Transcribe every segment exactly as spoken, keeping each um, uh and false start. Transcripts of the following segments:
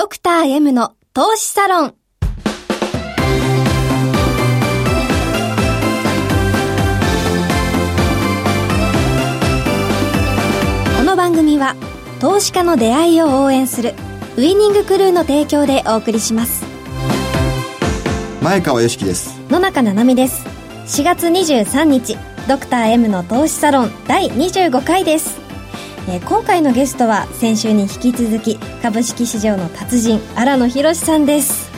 ドクター M の投資サロン。この番組は投資家の出会いを応援するウイニングクルーの提供でお送りします。前川由紀です。野中七海です。しがつにじゅうさんにちドクター M の投資サロンだいにじゅうごかいです。えー、今回のゲストは先週に引き続き株式市場の達人新野博さんです。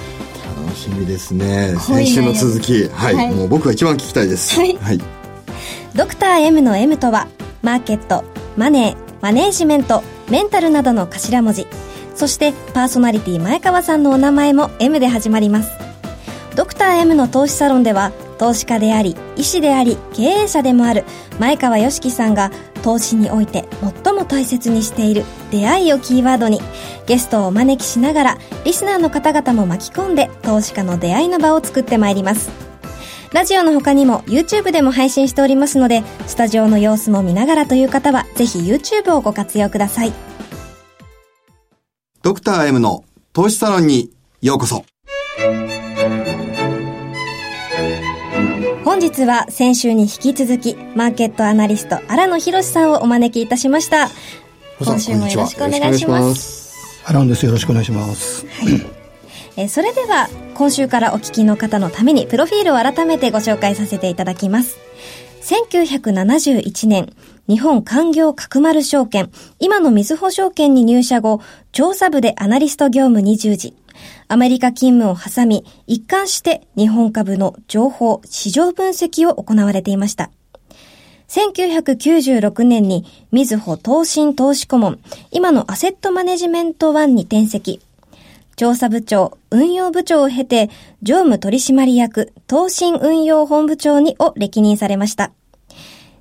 楽しみですね。先週の続き、はいはい、もう僕が一番聞きたいです、はいはい、ドクター M の M とはマーケット、マネー、マネージメント、メンタルなどの頭文字、そしてパーソナリティ前川さんのお名前も M で始まります。ドクター M の投資サロンでは投資家であり医師であり経営者でもある前川由紀さんが投資において最も大切にしている出会いをキーワードにゲストをお招きしながらリスナーの方々も巻き込んで投資家の出会いの場を作ってまいります。ラジオの他にも YouTube でも配信しておりますので、スタジオの様子も見ながらという方はぜひ YouTube をご活用ください。ドクター M の投資サロンにようこそ。本日は先週に引き続きマーケットアナリスト新野博さんをお招きいたしました。今週もよろしくお願いします。新野です。よろしくお願いします、はいえそれでは今週からお聞きの方のためにプロフィールを改めてご紹介させていただきます。せんきゅうひゃくななじゅういちねん日本官業角丸証券、今のみずほ証券に入社後、調査部でアナリスト業務に従事、アメリカ勤務を挟み一貫して日本株の情報市場分析を行われていました。せんきゅうひゃくきゅうじゅうろくねんにみずほ投信投資顧問、今のアセットマネジメントワンに転籍、調査部長、運用部長を経て、常務取締役、東信運用本部長にを歴任されました。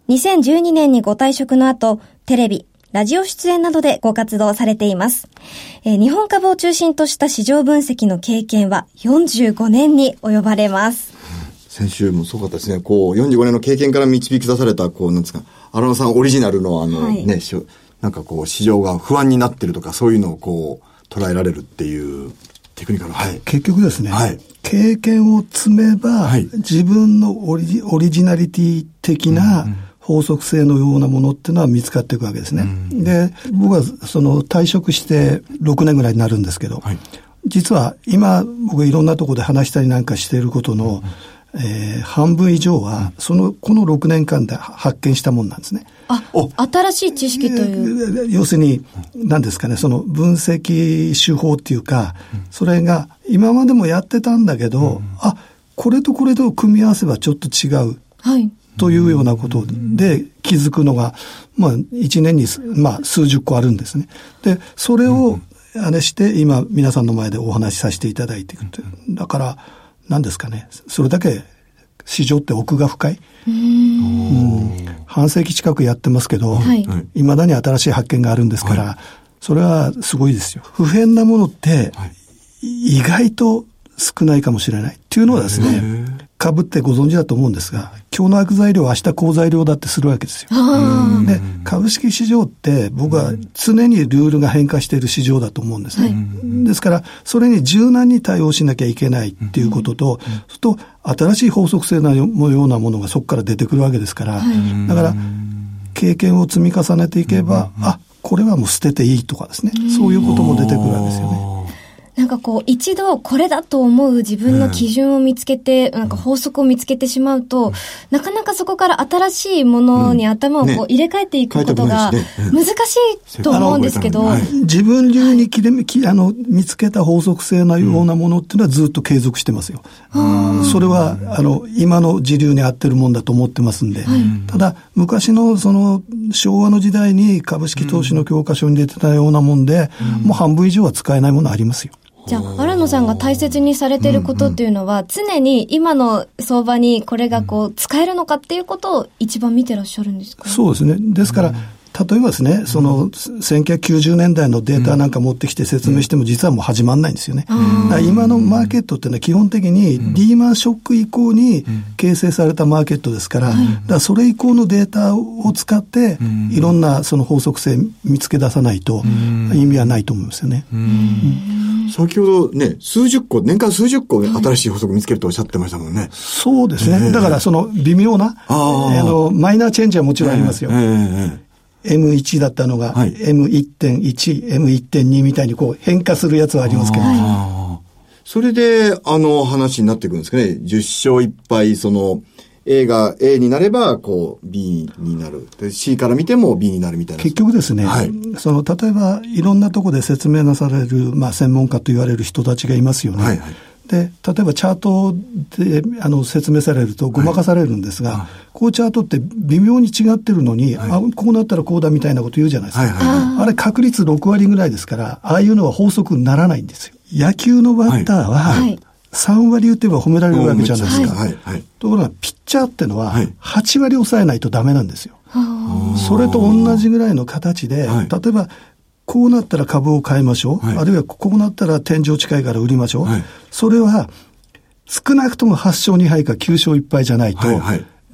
にせんじゅうにねんにご退職の後、テレビ、ラジオ出演などでご活動されています。えー、日本株を中心とした市場分析の経験はよんじゅうごねんに及ばれます。先週もすごかったですね。こう、よんじゅうごねんの経験から導き出された、こう、なんですか、新野さんオリジナルの、あの、はい、ね、なんかこう、市場が不安になってるとか、そういうのをこう、捉えられるっていうテクニカル、はい、結局ですね、はい、経験を積めば、はい、自分のオリジ、オリジナリティ的な法則性のようなものっていうのは見つかっていくわけですね、うん、で僕はその退職してろくねんぐらいになるんですけど、はい、実は今僕いろんなところで話したりなんかしていることの、うんえー、半分以上はそのこのろくねんかんで発見したもんなんですね。あ、新しい知識という。要するに、何ですかね、その分析手法っていうか、それが今までもやってたんだけど、うん、あ、これとこれと組み合わせはちょっと違う。はい。というようなことで気づくのが、まあ、いちねんに、まあ、数十個あるんですね。で、それを、あれして、今、皆さんの前でお話しさせていただいていくという。だから、何ですかね、それだけ、市場って奥が深い。うーん、うん、半世紀近くやってますけど、はい、未だに新しい発見があるんですから、はい、それはすごいですよ。不変なものって、はい、意外と少ないかもしれないっていうのはですね、株ってご存知だと思うんですが、今日の悪材料明日好材料だってするわけですよ。で、株式市場って僕は常にルールが変化している市場だと思うんですね、はい、ですからそれに柔軟に対応しなきゃいけないっていうことと、うん、そと新しい法則性のようなものがそこから出てくるわけですから、はい、だから経験を積み重ねていけば、うん、あ、これはもう捨てていいとかですね、そういうことも出てくるわけですよね。なんかこう一度これだと思う自分の基準を見つけて、なんか法則を見つけてしまうと、なかなかそこから新しいものに頭をこう入れ替えていくことが難しいと思うんですけど、自分流に切れあの見つけた法則性のようなものっていうのはずっと継続してますよ。それはあの今の時流に合ってるもんだと思ってますんで、ただ昔のその昭和の時代に株式投資の教科書に出てたようなもんで、もう半分以上は使えないものありますよ。じゃあ新野さんが大切にされていることっていうのは、うんうん、常に今の相場にこれがこう使えるのかっていうことを一番見てらっしゃるんですか、ね、そうですね。ですから、うん、例えばですね、そのせんきゅうひゃくきゅうじゅうねんだいのデータなんか持ってきて説明しても実はもう始まんないんですよね。だから今のマーケットっていうのは基本的にリーマンショック以降に形成されたマーケットですから、だからそれ以降のデータを使っていろんなその法則性見つけ出さないと意味はないと思うんですよね。先ほどね、数十個、年間数十個新しい法則を見つけるとおっしゃってましたもんね。そうですね。えー、だからその微妙な、ああの、マイナーチェンジはもちろんありますよ。えーえーえー、エムワン だったのが、はい、エムいってんいち、エムいってんに みたいにこう変化するやつはありますけど。あ、それで、あの話になってくるんですかね。じゅっしょういっぱい、その、A が A になればこう B になる、で C から見ても B になるみたいな。結局ですね、はい、その例えばいろんなとこで説明なされる、まあ、専門家と言われる人たちがいますよね、はいはい、で例えばチャートであの説明されるとごまかされるんですが、はい、こうチャートって微妙に違ってるのに、はい、あこうなったらこうだみたいなこと言うじゃないですか、はいはいはい、あれ確率ろくわりぐらいですから、ああいうのは法則にならないんですよ。野球のバッターは、はいはい、さんわり打てば褒められるわけじゃないですか、はいはい、ところがピッチャーってのははちわり抑えないとダメなんですよ、はい、それと同じぐらいの形で、はい、例えばこうなったら株を買いましょう、はい、あるいはこうなったら天井近いから売りましょう、はい、それは少なくともはっしょうにはいかきゅうしょういっぱいじゃないと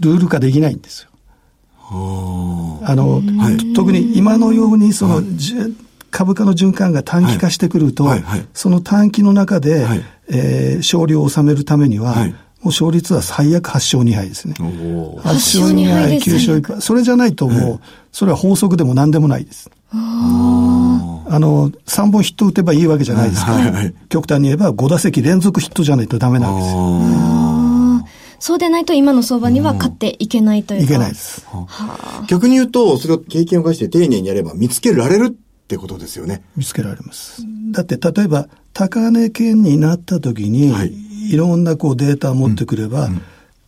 ルール化できないんですよ、はいはい、あの、はい、特に今のようにその、はい、株価の循環が短期化してくると、はいはいはい、その短期の中で、はい、えー、勝利を収めるためには、はい、もう勝率は最悪はっしょうにはいですね。はっしょうにはい、きゅうしょういっぱい、それじゃないともう、それは法則でも何でもないです。あの、さんぼんヒット打てばいいわけじゃないですから、はいはい、極端に言えばごだせき連続ヒットじゃないとダメなんですよ。あ、そうでないと今の相場には勝っていけないというか。いけないです。逆に言うと、それを経験を生かして丁寧にやれば見つけられるってことですよね。見つけられます。だって例えば高値圏になった時に、はい、いろんなこうデータを持ってくれば、うん、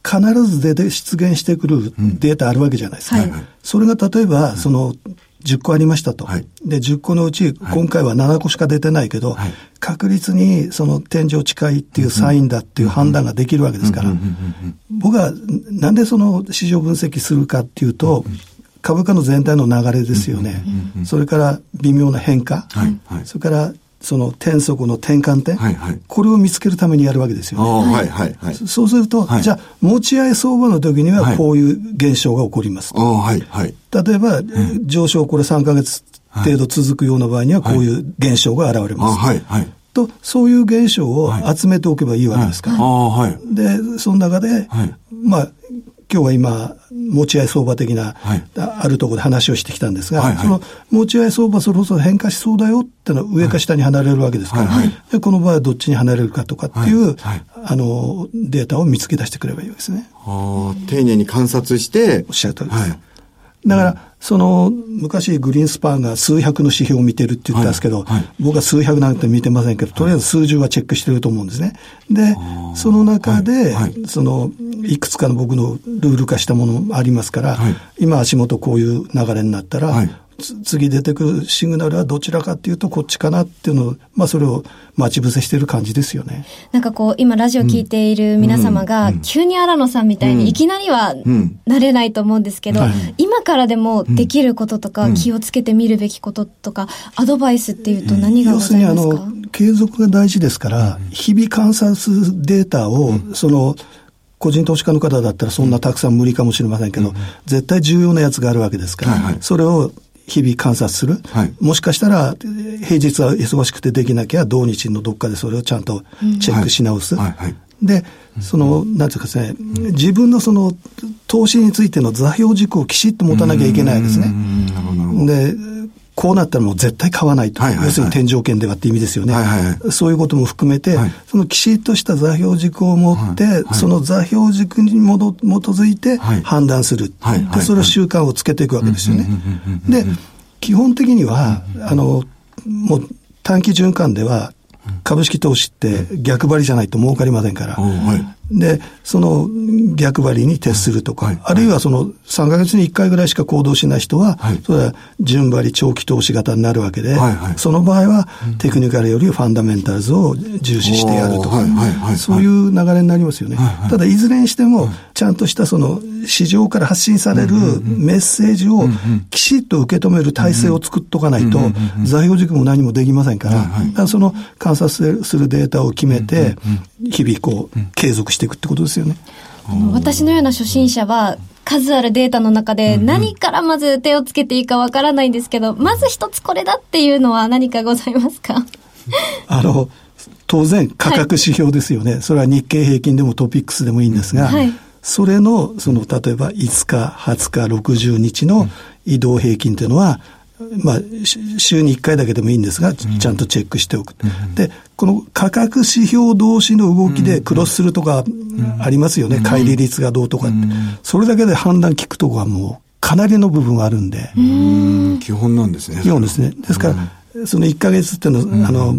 必ず出て出現してくるデータあるわけじゃないですか。うん、はい、それが例えば、うん、そのじゅっこありましたと、はい、でじゅっこのうち今回はななこしか出てないけど、はい、確率にその天井近いっていうサインだっていう判断ができるわけですから、うんうん、僕はなんでその市場分析するかっていうと、うんうん、株価の全体の流れですよね、うんうん、それから微妙な変化、はいはい、それからその転速の転換点、はいはい、これを見つけるためにやるわけですよね、はいはいはい、そうすると、はい、じゃあ持ち合い相場の時にはこういう現象が起こりますと、はいはい、例えば、はい、上昇これさんかげつ程度続くような場合にはこういう現象が現れますと、はいはいはい、とそういう現象を集めておけばいいわけですから、はいはい、でその中で、はい、まあ今日は今持ち合い相場的な、はい、あるところで話をしてきたんですが、はいはい、その持ち合い相場そろそろ変化しそうだよってのは上か下に離れるわけですから、はいはい、でこの場合はどっちに離れるかとかっていう、はいはい、あのデータを見つけ出してくればいいわけですね。あ、丁寧に観察しておっしゃるとおりです、はい、だからその昔グリーンスパンが数百の指標を見てるって言ったんですけど、はいはい、僕は数百なんて見てませんけど、とりあえず数十はチェックしてると思うんですね。でその中で、はいはい、そのいくつかの僕のルール化したものもありますから、はい、今足元こういう流れになったら、はい、次出てくるシグナルはどちらかっていうとこっちかなっていうのを、まあそれを待ち伏せしてる感じですよね。なんかこう今ラジオ聞いている皆様が、うん、急に荒野さんみたいにいきなりはなれないと思うんですけど、うんうん、今からでもできることとか、うん、気をつけてみるべきこととかアドバイスっていうと何がございますか？要するにあの継続が大事ですから、うん、日々観察データを、うん、その個人投資家の方だったらそんなたくさん無理かもしれませんけど、うん、絶対重要なやつがあるわけですから、はいはい、それを日々観察する、はい、もしかしたら平日は忙しくてできなきゃ土日のどっかでそれをちゃんとチェックし直す、うん、はいはいはい、でそのなんていうかですね、うん、自分のその投資についての座標軸をきちっと持たなきゃいけないですね。でこうなったらもう絶対買わないと、はいはいはい、要するに天井圏ではって意味ですよね、はいはいはい、そういうことも含めて、はい、そのきちっとした座標軸を持って、はいはい、その座標軸に基づいて判断する、はいはい、でそれを習慣をつけていくわけですよね、はいはいはい、で基本的にはあのもう短期循環では株式投資って逆張りじゃないと儲かりませんから、はい、でその逆張りに徹するとか、はいはい、あるいはそのさんかげつにいっかいぐらいしか行動しない人は、はい、それは順張り長期投資型になるわけで、はいはい、その場合はテクニカルよりファンダメンタルズを重視してやるとか、はいはいはい、そういう流れになりますよね、はいはい、ただいずれにしてもちゃんとしたその市場から発信されるメッセージをきちっと受け止める体制を作っとかないと座標軸も何もできませんから、はいはい、だからその観察するデータを決めて日々こう継続していくってことですよね。私のような初心者は数あるデータの中で何からまず手をつけていいかわからないんですけど、まず一つこれだっていうのは何かございますか？あの当然価格指標ですよね、はい、それは日経平均でもトピックスでもいいんですが、はい、それのその例えばいつかはつかろくじゅうにちの移動平均というのは、まあ、週にいっかいだけでもいいんですが、ちゃんとチェックしておく、うん、でこの価格指標同士の動きでクロスするとかありますよね、うん、乖離率がどうとかって、うん、それだけで判断聞くとこはもうかなりの部分があるんで、うーん基本なんですね。基本ですね。ですから、うん、そのいっかげつっていうのは、あの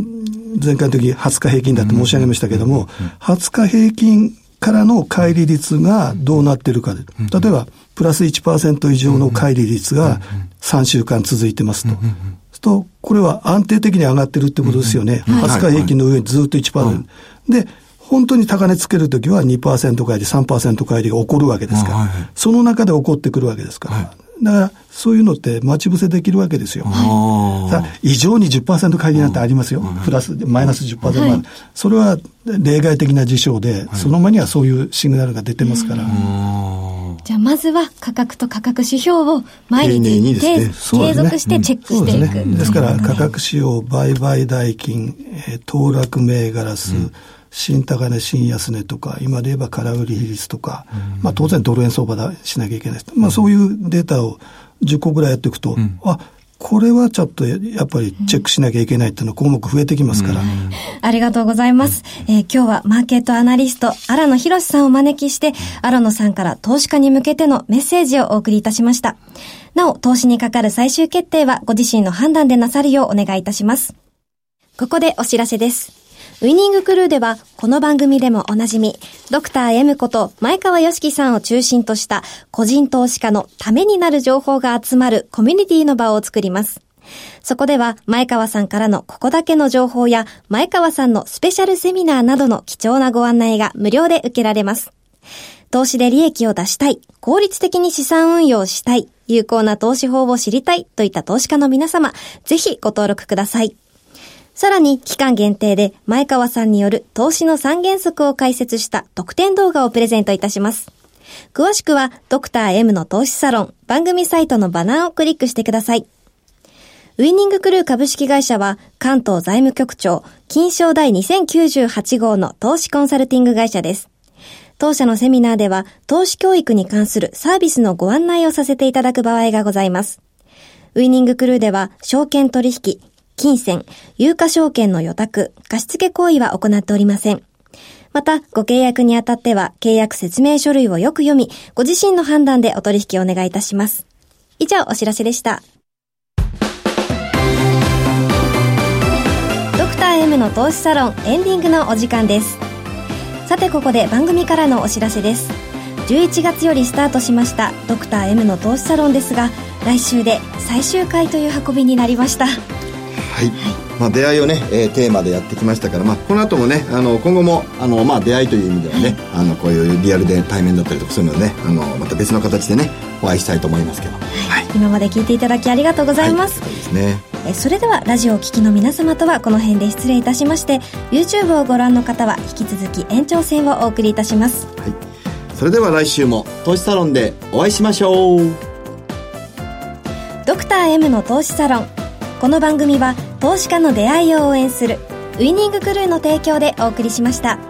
前回の時はつか平均だって申し上げましたけども、うんうん、はつか平均からの乖離率がどうなっているかで、例えばプラス いちパーセント 以上の乖離率がさんしゅうかん続いてますと、うんうんうん、とこれは安定的に上がってるってことですよね、うんうん、はつか平均の上にずっと いちパーセント、はいはい、で本当に高値つけるときは にパーセント 乖離 さんパーセント 乖離が起こるわけですから、はいはい、その中で起こってくるわけですから、はい、だからそういうのって待ち伏せできるわけですよ、はい、だ異常に じゅっパーセント 乖離なんてありますよ、プラスマイナス じゅっパーセント、はい、それは例外的な事象で、はい、その間にはそういうシグナルが出てますから、はい、じゃあまずは価格と価格指標を毎日にです、ね、継続してチェックしていく、うん、そうですね、ですから価格指標、売買代金、騰落銘柄数、うん、新高値新安値とか、今で言えば空売り比率とか、うん、まあ、当然ドル円相場だしなきゃいけない、うん、まあ、そういうデータをじゅっこぐらいやっていくと、うん、あこれはちょっとやっぱりチェックしなきゃいけないっていうの項目増えてきますから、うんうんうん、ありがとうございます、えー、今日はマーケットアナリスト新野浩さんをお招きして、新野さんから投資家に向けてのメッセージをお送りいたしました。なお投資にかかる最終決定はご自身の判断でなさるようお願いいたします。ここでお知らせです。ウィニングクルーではこの番組でもおなじみドクター M こと前川義樹さんを中心とした個人投資家のためになる情報が集まるコミュニティの場を作ります。そこでは前川さんからのここだけの情報や前川さんのスペシャルセミナーなどの貴重なご案内が無料で受けられます。投資で利益を出したい、効率的に資産運用したい、有効な投資法を知りたいといった投資家の皆様、ぜひご登録ください。さらに期間限定で前川さんによる投資の三原則を解説した特典動画をプレゼントいたします。詳しくはドクター M の投資サロン番組サイトのバナーをクリックしてください。ウィニングクルー株式会社は関東財務局長金賞第にせんきゅうじゅうはち号の投資コンサルティング会社です。当社のセミナーでは投資教育に関するサービスのご案内をさせていただく場合がございます。ウィニングクルーでは証券取引、金銭、有価証券の予託、貸付行為は行っておりません。また、ご契約にあたっては、契約説明書類をよく読み、ご自身の判断でお取引をお願いいたします。以上、お知らせでした。ドクター M の投資サロン、エンディングのお時間です。さて、ここで番組からのお知らせです。じゅういちがつよりスタートしました、ドクター M の投資サロンですが、来週で最終回という運びになりました。はいはい、まあ、出会いをね、えー、テーマでやってきましたから、まあ、この後もね、あの今後もあの、まあ、出会いという意味ではね、はい、あのこういうリアルで対面だったりとかそういうのでね、あのまた別の形でねお会いしたいと思いますけど、はいはい、今まで聞いていただきありがとうございます、はい、そうですね、えー、それではラジオを聴きの皆様とはこの辺で失礼いたしまして、 YouTube をご覧の方は引き続き延長戦をお送りいたします、はい、それでは来週も投資サロンでお会いしましょう。ドクター M の投資サロン、この番組は投資家の出会いを応援するウィニングクルーの提供でお送りしました。